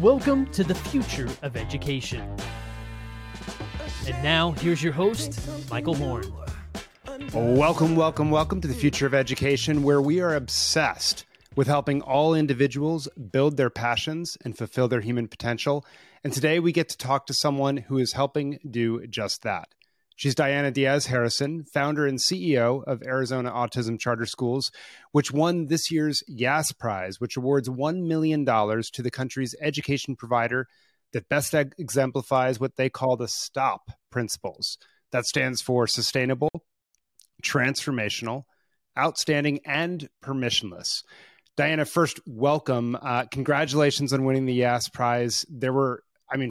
Welcome to the future of education. And now, here's your host, Michael Horn. Welcome, welcome, welcome to the future of education, where we are obsessed with helping all individuals build their passions and fulfill their human potential. And today we get to talk to someone who is helping do just that. She's Diana Diaz-Harrison, founder and CEO of Arizona Autism Charter Schools, which won this year's Yass Prize, which awards $1 million to the country's education provider that best exemplifies what they call the STOP principles. That stands for sustainable, transformational, outstanding, and permissionless. Diana, first, welcome. Congratulations on winning the Yass Prize. There were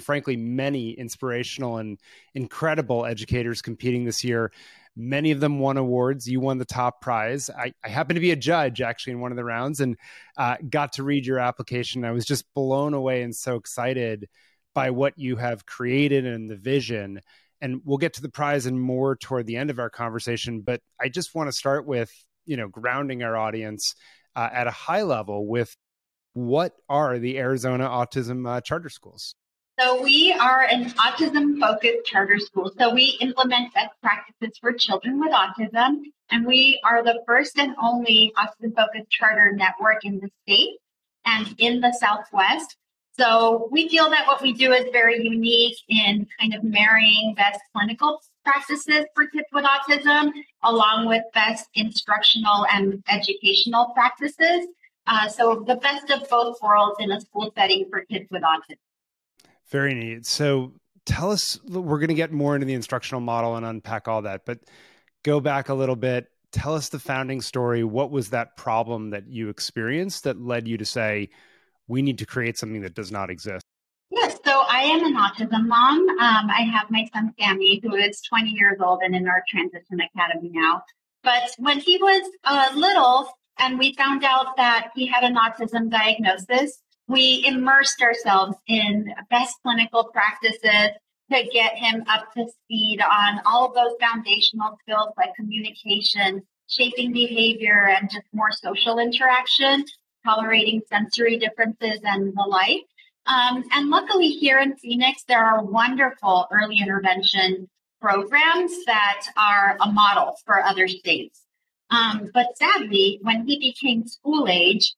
frankly, many inspirational and incredible educators competing this year. Many of them won awards. You won the top prize. I happened to be a judge, actually, in one of the rounds and got to read your application. I was just blown away and so excited by what you have created and the vision. And we'll get to the prize and more toward the end of our conversation. But I just want to start with, grounding our audience at a high level with what are the Arizona Autism Charter Schools? So we are an autism-focused charter school. So we implement best practices for children with autism, and we are the first and only autism-focused charter network in the state and in the Southwest. So we feel that what we do is very unique in kind of marrying best clinical practices for kids with autism, along with best instructional and educational practices. So the best of both worlds in a school setting for kids with autism. Very neat. So tell us, we're going to get more into the instructional model and unpack all that, but go back a little bit. Tell us the founding story. What was that problem that you experienced that led you to say, we need to create something that does not exist? Yes. So I am an autism mom. I have my son, Sammy, who is 20 years old and in our transition academy now. But when he was little and we found out that he had an autism diagnosis, we immersed ourselves in best clinical practices to get him up to speed on all of those foundational skills like communication, shaping behavior, and just more social interaction, tolerating sensory differences and the like. And luckily here in Phoenix, there are wonderful early intervention programs that are a model for other states. But sadly, when he became school age,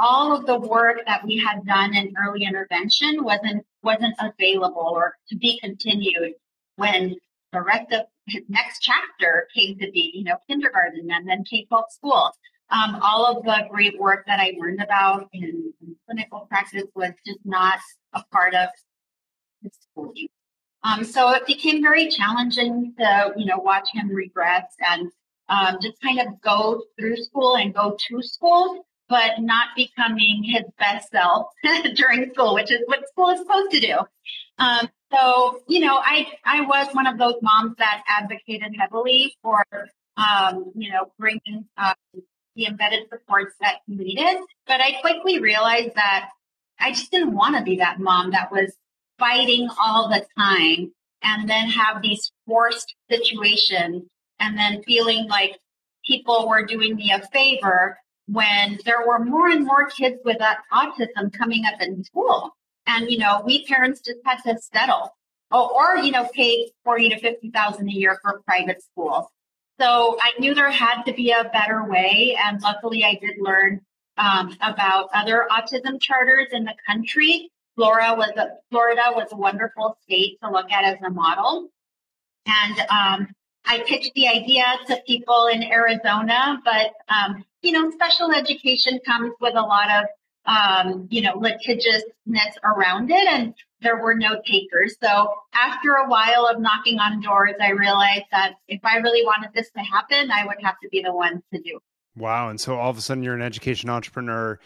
all of the work that we had done in early intervention wasn't available or to be continued when the rest of his next chapter came to be, kindergarten and then K-12 school. All of the great work that I learned about in clinical practice was just not a part of his schooling. So it became very challenging to, watch him regress and just kind of go through school and go to school, but not becoming his best self during school, which is what school is supposed to do. I was one of those moms that advocated heavily for, bringing the embedded supports that he needed. But I quickly realized that I just didn't want to be that mom that was fighting all the time and then have these forced situations and then feeling like people were doing me a favor when there were more and more kids with autism coming up in school. And, we parents just had to settle or pay $40,000 to $50,000 a year for private schools. So I knew there had to be a better way. And luckily, I did learn about other autism charters in the country. Florida was a wonderful state to look at as a model. And I pitched the idea to people in Arizona, but special education comes with a lot of, litigiousness around it, and there were no takers. So after a while of knocking on doors, I realized that if I really wanted this to happen, I would have to be the one to do. Wow. And so all of a sudden you're an education entrepreneur.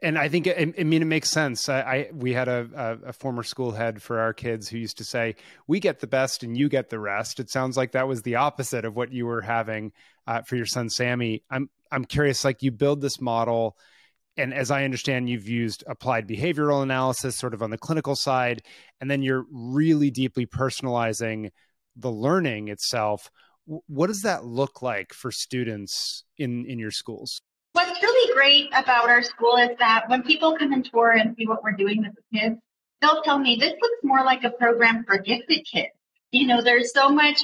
And I think, it makes sense. We had a former school head for our kids who used to say, we get the best and you get the rest. It sounds like that was the opposite of what you were having for your son, Sammy. I'm curious, you build this model. And as I understand, you've used applied behavioral analysis sort of on the clinical side, and then you're really deeply personalizing the learning itself. What does that look like for students in your schools? What's really great about our school is that when people come and tour and see what we're doing with the kids, they'll tell me this looks more like a program for gifted kids. You know, there's so much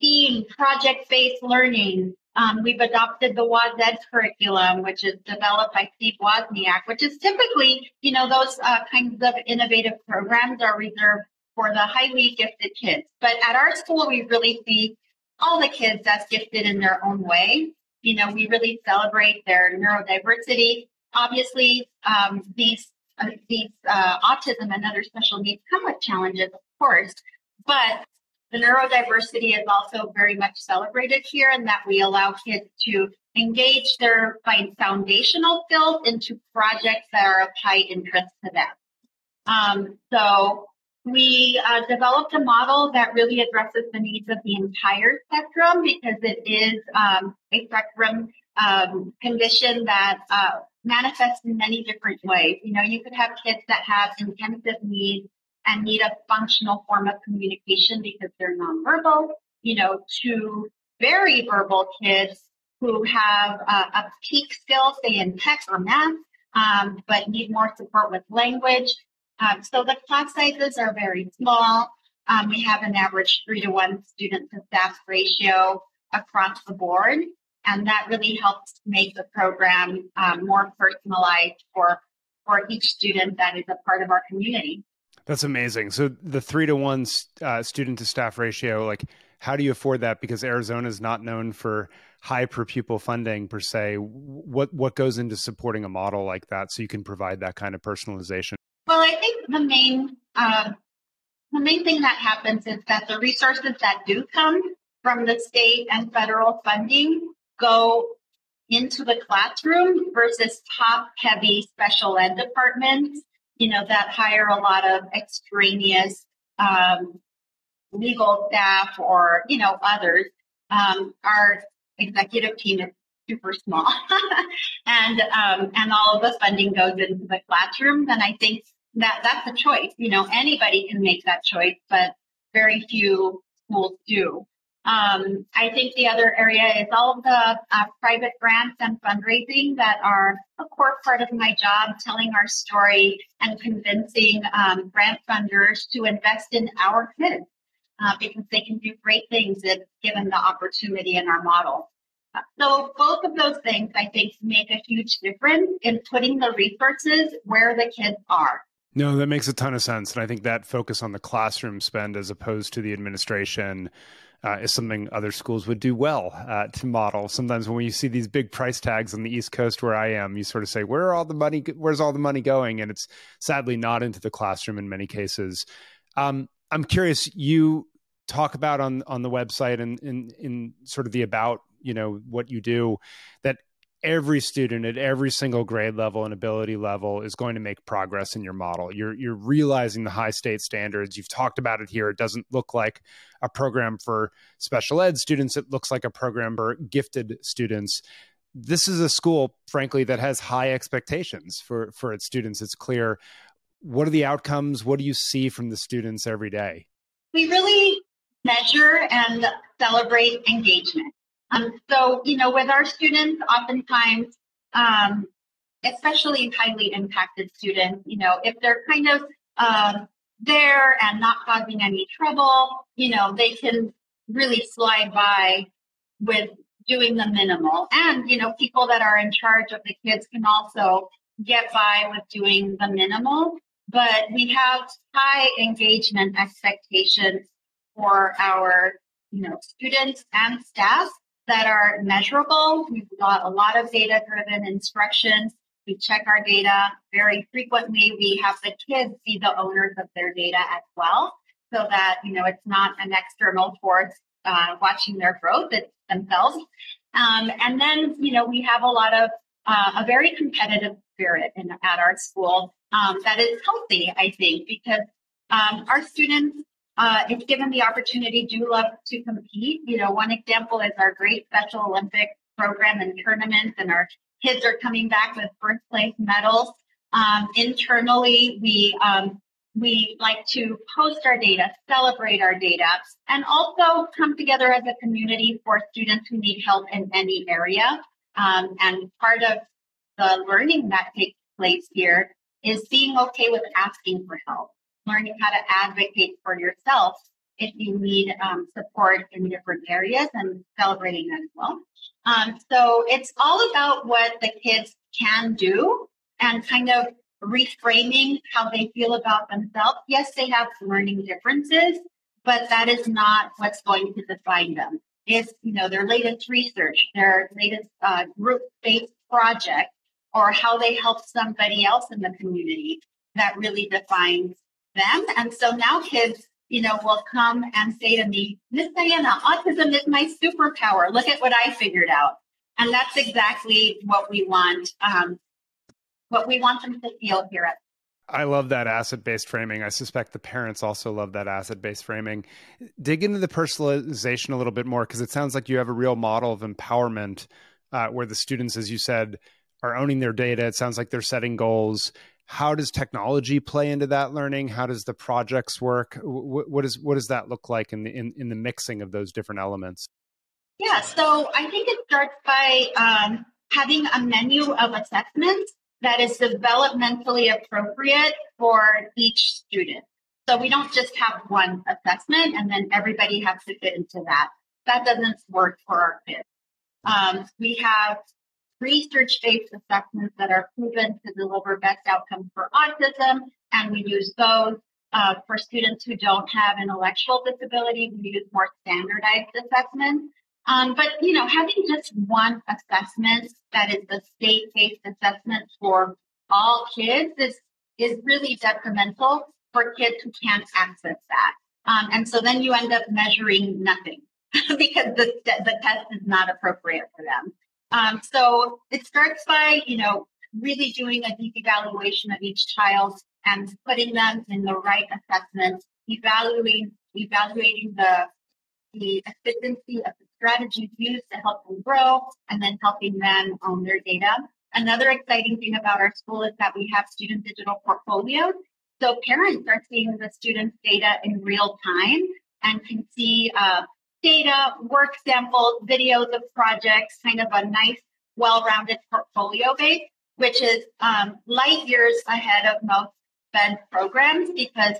theme, project-based learning. We've adopted the WazEd curriculum, which is developed by Steve Wozniak, which is typically, you know, those kinds of innovative programs are reserved for the highly gifted kids. But at our school, we really see all the kids as gifted in their own way. You know, we really celebrate their neurodiversity. Obviously, these autism and other special needs come with challenges, of course, but the neurodiversity is also very much celebrated here, and that we allow kids to engage their foundational skills into projects that are of high interest to them. So we developed a model that really addresses the needs of the entire spectrum, because it is a spectrum condition that manifests in many different ways. You know, you could have kids that have intensive needs and need a functional form of communication because they're nonverbal, you know, to very verbal kids who have a peak skill, say in tech or math, but need more support with language. So the class sizes are very small. We have an average 3-to-1 student to staff ratio across the board, and that really helps make the program more personalized for each student that is a part of our community. That's amazing. So the 3-to-1 student to staff ratio, like, how do you afford that? Because Arizona is not known for high per pupil funding per se. What goes into supporting a model like that so you can provide that kind of personalization? Well, I think the main thing that happens is that the resources that do come from the state and federal funding go into the classroom versus top heavy special ed departments, you know, that hire a lot of extraneous legal staff or, you know, others. Our executive team is super small and all of the funding goes into the classrooms. And I think that that's a choice. You know, anybody can make that choice, but very few schools do. I think the other area is all of the private grants and fundraising that are a core part of my job, telling our story and convincing grant funders to invest in our kids because they can do great things if given the opportunity in our model. So both of those things, I think, make a huge difference in putting the resources where the kids are. No, that makes a ton of sense. And I think that focus on the classroom spend as opposed to the administration is something other schools would do well to model. Sometimes when you see these big price tags on the East Coast where I am, you sort of say, where's all the money going? And it's sadly not into the classroom in many cases. I'm curious, you talk about on the website and in sort of the about, you know, what you do, that every student at every single grade level and ability level is going to make progress in your model. You're realizing the high state standards. You've talked about it here. It doesn't look like a program for special ed students. It looks like a program for gifted students. This is a school, frankly, that has high expectations for its students. It's clear. What are the outcomes? What do you see from the students every day? We really measure and celebrate engagement. So, you know, with our students, oftentimes, especially highly impacted students, you know, if they're kind of there and not causing any trouble, you know, they can really slide by with doing the minimal. And, you know, people that are in charge of the kids can also get by with doing the minimal. But we have high engagement expectations for our, you know, students and staff that are measurable. We've got a lot of data-driven instruction. We check our data very frequently. We have the kids be the owners of their data as well, so that, you know, it's not an external force watching their growth, it's themselves. And then, you know, we have a lot of a very competitive spirit at our school that is healthy, I think, because our students, if given the opportunity, do love to compete. You know, one example is our great Special Olympics program and tournaments, and our kids are coming back with first place medals. Internally, we like to post our data, celebrate our data, and also come together as a community for students who need help in any area. And part of the learning that takes place here is being okay with asking for help, learning how to advocate for yourself if you need support in different areas, and celebrating that as well. So it's all about what the kids can do and kind of reframing how they feel about themselves. Yes, they have learning differences, but that is not what's going to define them. It's, you know, their latest research, their latest group-based project, or how they help somebody else in the community that really defines them. And so now kids, you know, will come and say to me, Miss Diana, autism is my superpower. Look at what I figured out. And that's exactly what we want them to feel here at. I love that asset-based framing. I suspect the parents also love that asset-based framing. Dig into the personalization a little bit more, because it sounds like you have a real model of empowerment where the students, as you said, are owning their data. It sounds like they're setting goals. How does technology play into that learning? How does the projects work? What does that look like in the mixing of those different elements? Yeah, so I think it starts by having a menu of assessments that is developmentally appropriate for each student. So we don't just have one assessment and then everybody has to fit into that. That doesn't work for our kids. We have research-based assessments that are proven to deliver best outcomes for autism, and we use those. For students who don't have intellectual disability, we use more standardized assessments. But, you know, having just one assessment that is the state-based assessment for all kids is really detrimental for kids who can't access that. And so then you end up measuring nothing because the test is not appropriate for them. So it starts by, you know, really doing a deep evaluation of each child and putting them in the right assessment, evaluating the efficiency of the strategies used to help them grow, and then helping them own their data. Another exciting thing about our school is that we have student digital portfolios. So parents are seeing the students' data in real time and can see data, work samples, videos of projects, kind of a nice, well-rounded portfolio base, which is light years ahead of most SPED programs because,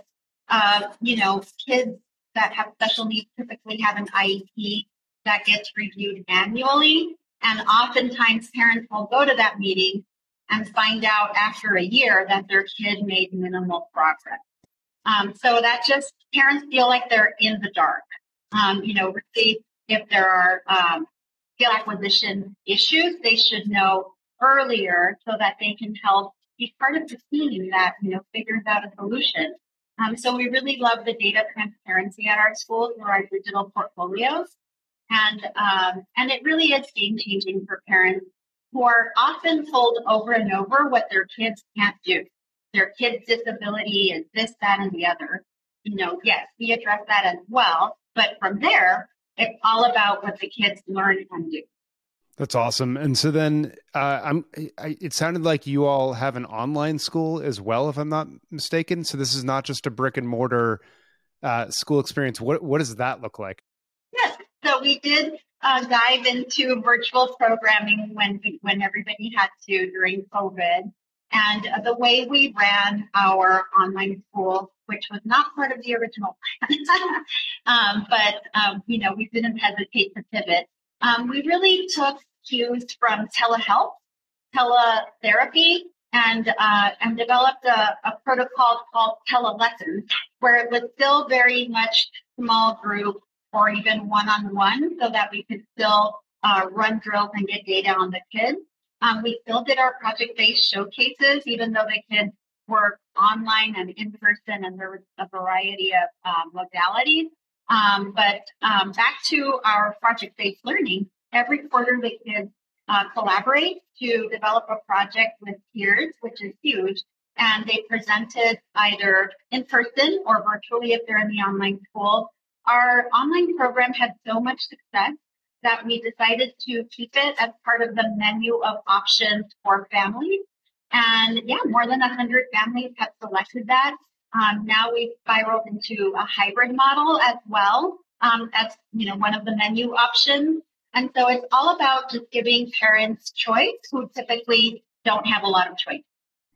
you know, kids that have special needs typically have an IEP that gets reviewed annually. And oftentimes parents will go to that meeting and find out after a year that their kid made minimal progress. So that just, parents feel like they're in the dark. You know, if there are skill acquisition issues, they should know earlier so that they can help be part of the team that, you know, figures out a solution. So we really love the data transparency at our school through our digital portfolios. And it really is game-changing for parents who are often told over and over what their kids can't do. Their kids' disability is this, that, and the other. You know, yes, we address that as well. But from there, it's all about what the kids learn and do. That's awesome. And so then it sounded like you all have an online school as well, if I'm not mistaken. So this is not just a brick and mortar school experience. What does that look like? Yes. So we did dive into virtual programming when everybody had to during COVID. And the way we ran our online school, which was not part of the original plan, but you know, we didn't hesitate to pivot. We really took cues from telehealth, teletherapy, and developed a protocol called TeleLessons, where it was still very much small group or even one-on-one so that we could still run drills and get data on the kids. We still did our project-based showcases, even though the kids were online and in person and there was a variety of modalities. But back to our project-based learning, every quarter the kids collaborate to develop a project with peers, which is huge. And they presented either in person or virtually if they're in the online school. Our online program had so much success that we decided to keep it as part of the menu of options for families. And yeah, more than 100 families have selected that. Now we've spiraled into a hybrid model as well as, you know, one of the menu options. And so it's all about just giving parents choice who typically don't have a lot of choice.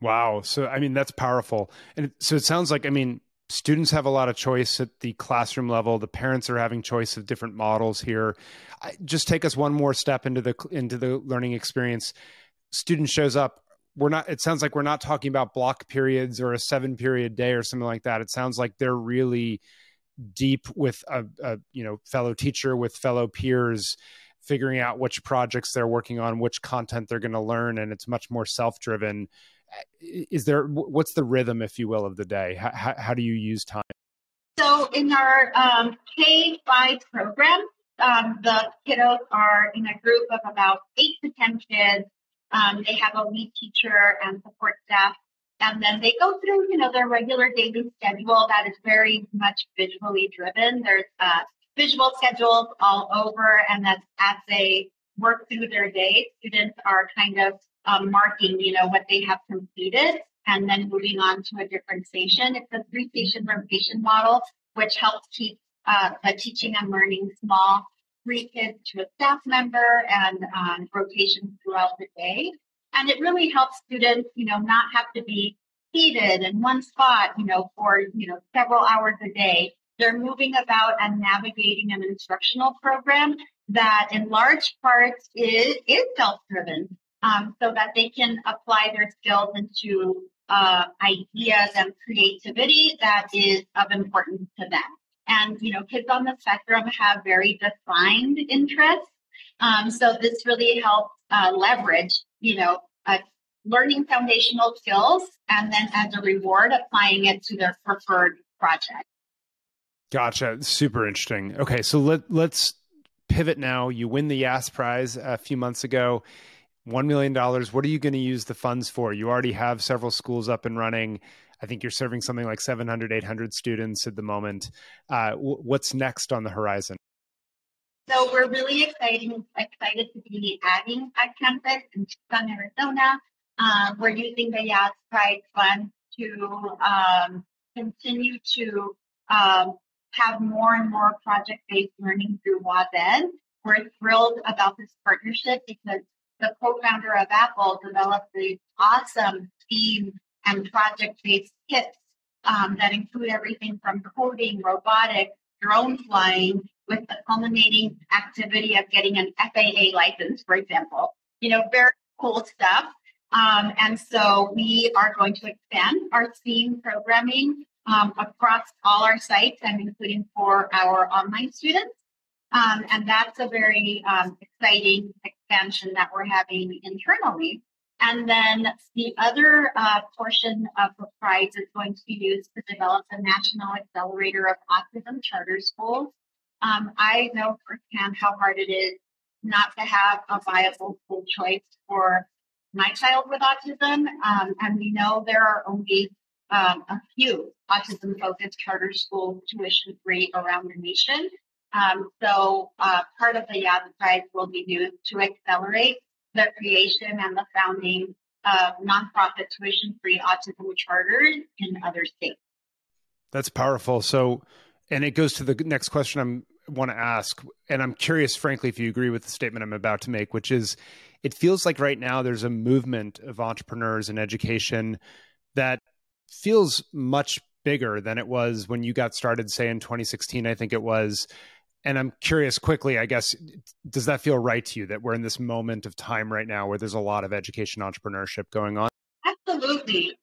Wow. So, I mean, that's powerful. And so it sounds like, I mean, students have a lot of choice at the classroom level. The parents are having choice of different models here. Just take us one more step into the learning experience. Student shows up. It sounds like we're not talking about block periods or a 7-period day or something like that. It sounds like they're really deep with a fellow teacher, with fellow peers, figuring out which projects they're working on, which content they're going to learn, and it's much more self-driven. What's the rhythm, if you will, of the day? How do you use time? So in our K-5 program, the kiddos are in a group of about 8 to 10 kids. They have a lead teacher and support staff, and then they go through, their regular daily schedule that is very much visually driven. There's visual schedules all over, and that's as they work through their day, students are kind of marking, what they have completed, and then moving on to a different station. It's a 3-station rotation model, which helps keep the teaching and learning small. 3 kids to a staff member and rotations throughout the day. And it really helps students, not have to be seated in one spot, for, several hours a day. They're moving about and navigating an instructional program that in large part is self-driven, so that they can apply their skills into ideas and creativity that is of importance to them. And, kids on the spectrum have very defined interests. So this really helps leverage, learning foundational skills, and then as a reward, applying it to their preferred project. Gotcha. Super interesting. Okay. So let's pivot now. You win the Yass Prize a few months ago, $1 million. What are you going to use the funds for? You already have several schools up and running. I think you're serving something like 700, 800 students at the moment. What's next on the horizon? So we're really excited to be adding a campus in Tucson, Arizona. We're using the Yass Prize Fund to continue to have more and more project-based learning through WazEd. We're thrilled about this partnership because the co-founder of Apple developed these awesome themes and project-based kits that include everything from coding, robotics, drone flying, with the culminating activity of getting an FAA license, for example. Very cool stuff. And so we are going to expand our STEAM programming across all our sites, and including for our online students. And that's a very exciting expansion that we're having internally. And then the other portion of the prize is going to be used to develop the National Accelerator of Autism Charter Schools. I know firsthand how hard it is not to have a viable school choice for my child with autism. And we know there are only a few autism-focused charter school tuition-free around the nation. So part of the Yass Prize will be used to accelerate the creation and the founding of nonprofit tuition-free autism charters in other states. That's powerful. So, and it goes to the next question I want to ask, and I'm curious, frankly, if you agree with the statement I'm about to make, which is, it feels like right now there's a movement of entrepreneurs in education that feels much bigger than it was when you got started, say in 2016, I think it was. And I'm curious quickly, I guess, does that feel right to you that we're in this moment of time right now where there's a lot of education entrepreneurship going on? Absolutely.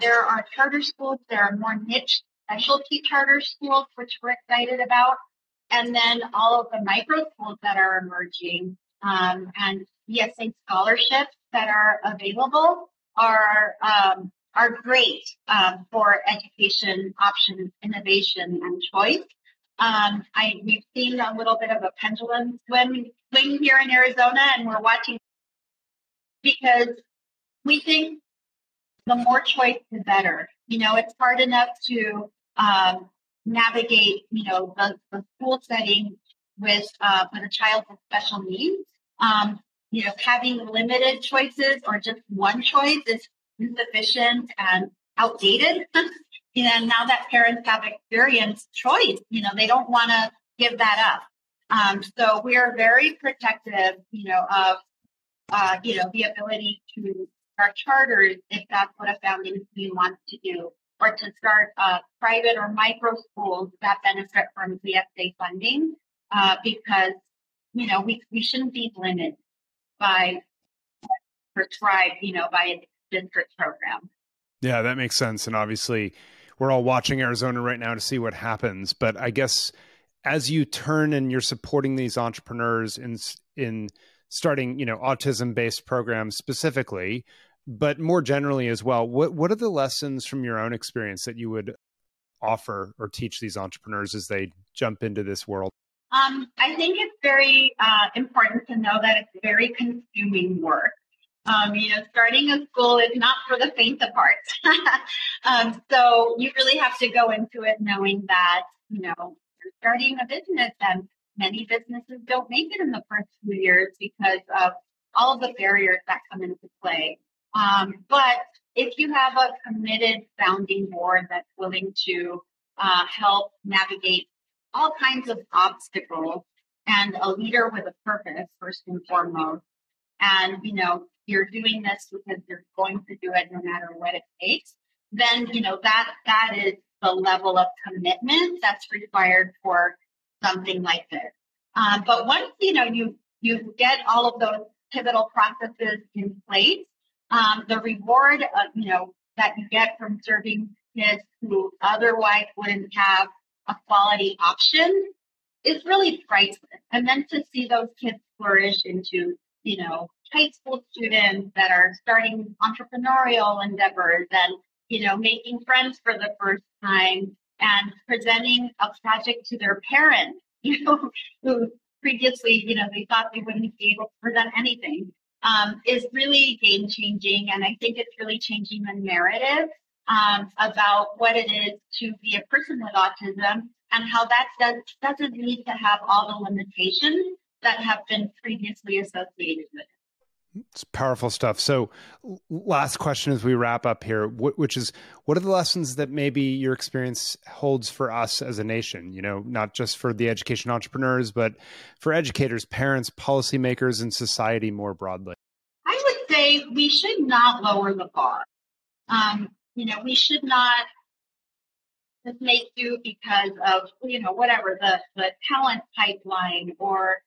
There are charter schools, there are more niche specialty charter schools, which we're excited about. And then all of the micro schools that are emerging and ESA scholarships that are available are great for education options, innovation, and choice. We've seen a little bit of a pendulum swing here in Arizona, and we're watching because we think the more choice, the better. It's hard enough to navigate, the school setting with a child with special needs. Having limited choices or just one choice is insufficient and outdated. Now that parents have experienced choice, they don't want to give that up. So we are very protective, of, the ability to start charters if that's what a founding team wants to do, or to start private or micro schools that benefit from the ESA funding, because, we shouldn't be limited by prescribed, by a district program. Yeah, that makes sense. And obviously we're all watching Arizona right now to see what happens. But I guess as you turn and you're supporting these entrepreneurs in starting, autism-based programs specifically, but more generally as well, what are the lessons from your own experience that you would offer or teach these entrepreneurs as they jump into this world? I think it's very important to know that it's very consuming work. Starting a school is not for the faint of heart. So you really have to go into it knowing that, you're starting a business, and many businesses don't make it in the first few years because of all of the barriers that come into play. But if you have a committed founding board that's willing to help navigate all kinds of obstacles, and a leader with a purpose, first and foremost, and, you're doing this because you're going to do it no matter what it takes, then, that is the level of commitment that's required for something like this. But once, you get all of those pivotal processes in place, the reward, that you get from serving kids who otherwise wouldn't have a quality option is really priceless. And then to see those kids flourish into, high school students that are starting entrepreneurial endeavors and, making friends for the first time and presenting a project to their parents, who previously, they thought they wouldn't be able to present anything, is really game changing. And I think it's really changing the narrative about what it is to be a person with autism and how that doesn't need to have all the limitations that have been previously associated with it. It's powerful stuff. So last question as we wrap up here, which is, what are the lessons that maybe your experience holds for us as a nation? Not just for the education entrepreneurs, but for educators, parents, policymakers, and society more broadly? I would say we should not lower the bar. We should not just make do because of, whatever, the talent pipeline or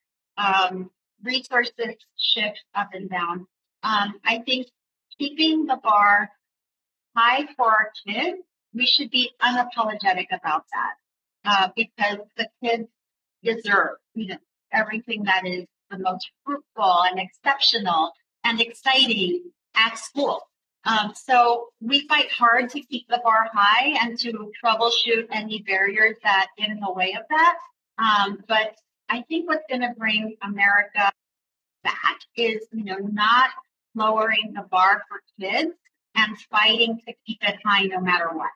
resources shift up and down. I think keeping the bar high for our kids, we should be unapologetic about that, because the kids deserve, everything that is the most fruitful and exceptional and exciting at school. So we fight hard to keep the bar high and to troubleshoot any barriers that get in the way of that. But I think what's going to bring America back is, not lowering the bar for kids and fighting to keep it high no matter what.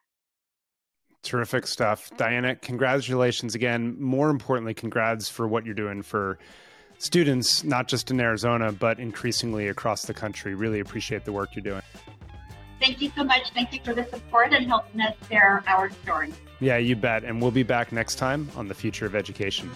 Terrific stuff. Diana, congratulations again. More importantly, congrats for what you're doing for students, not just in Arizona, but increasingly across the country. Really appreciate the work you're doing. Thank you so much. Thank you for the support and helping us share our story. Yeah, you bet. And we'll be back next time on The Future of Education.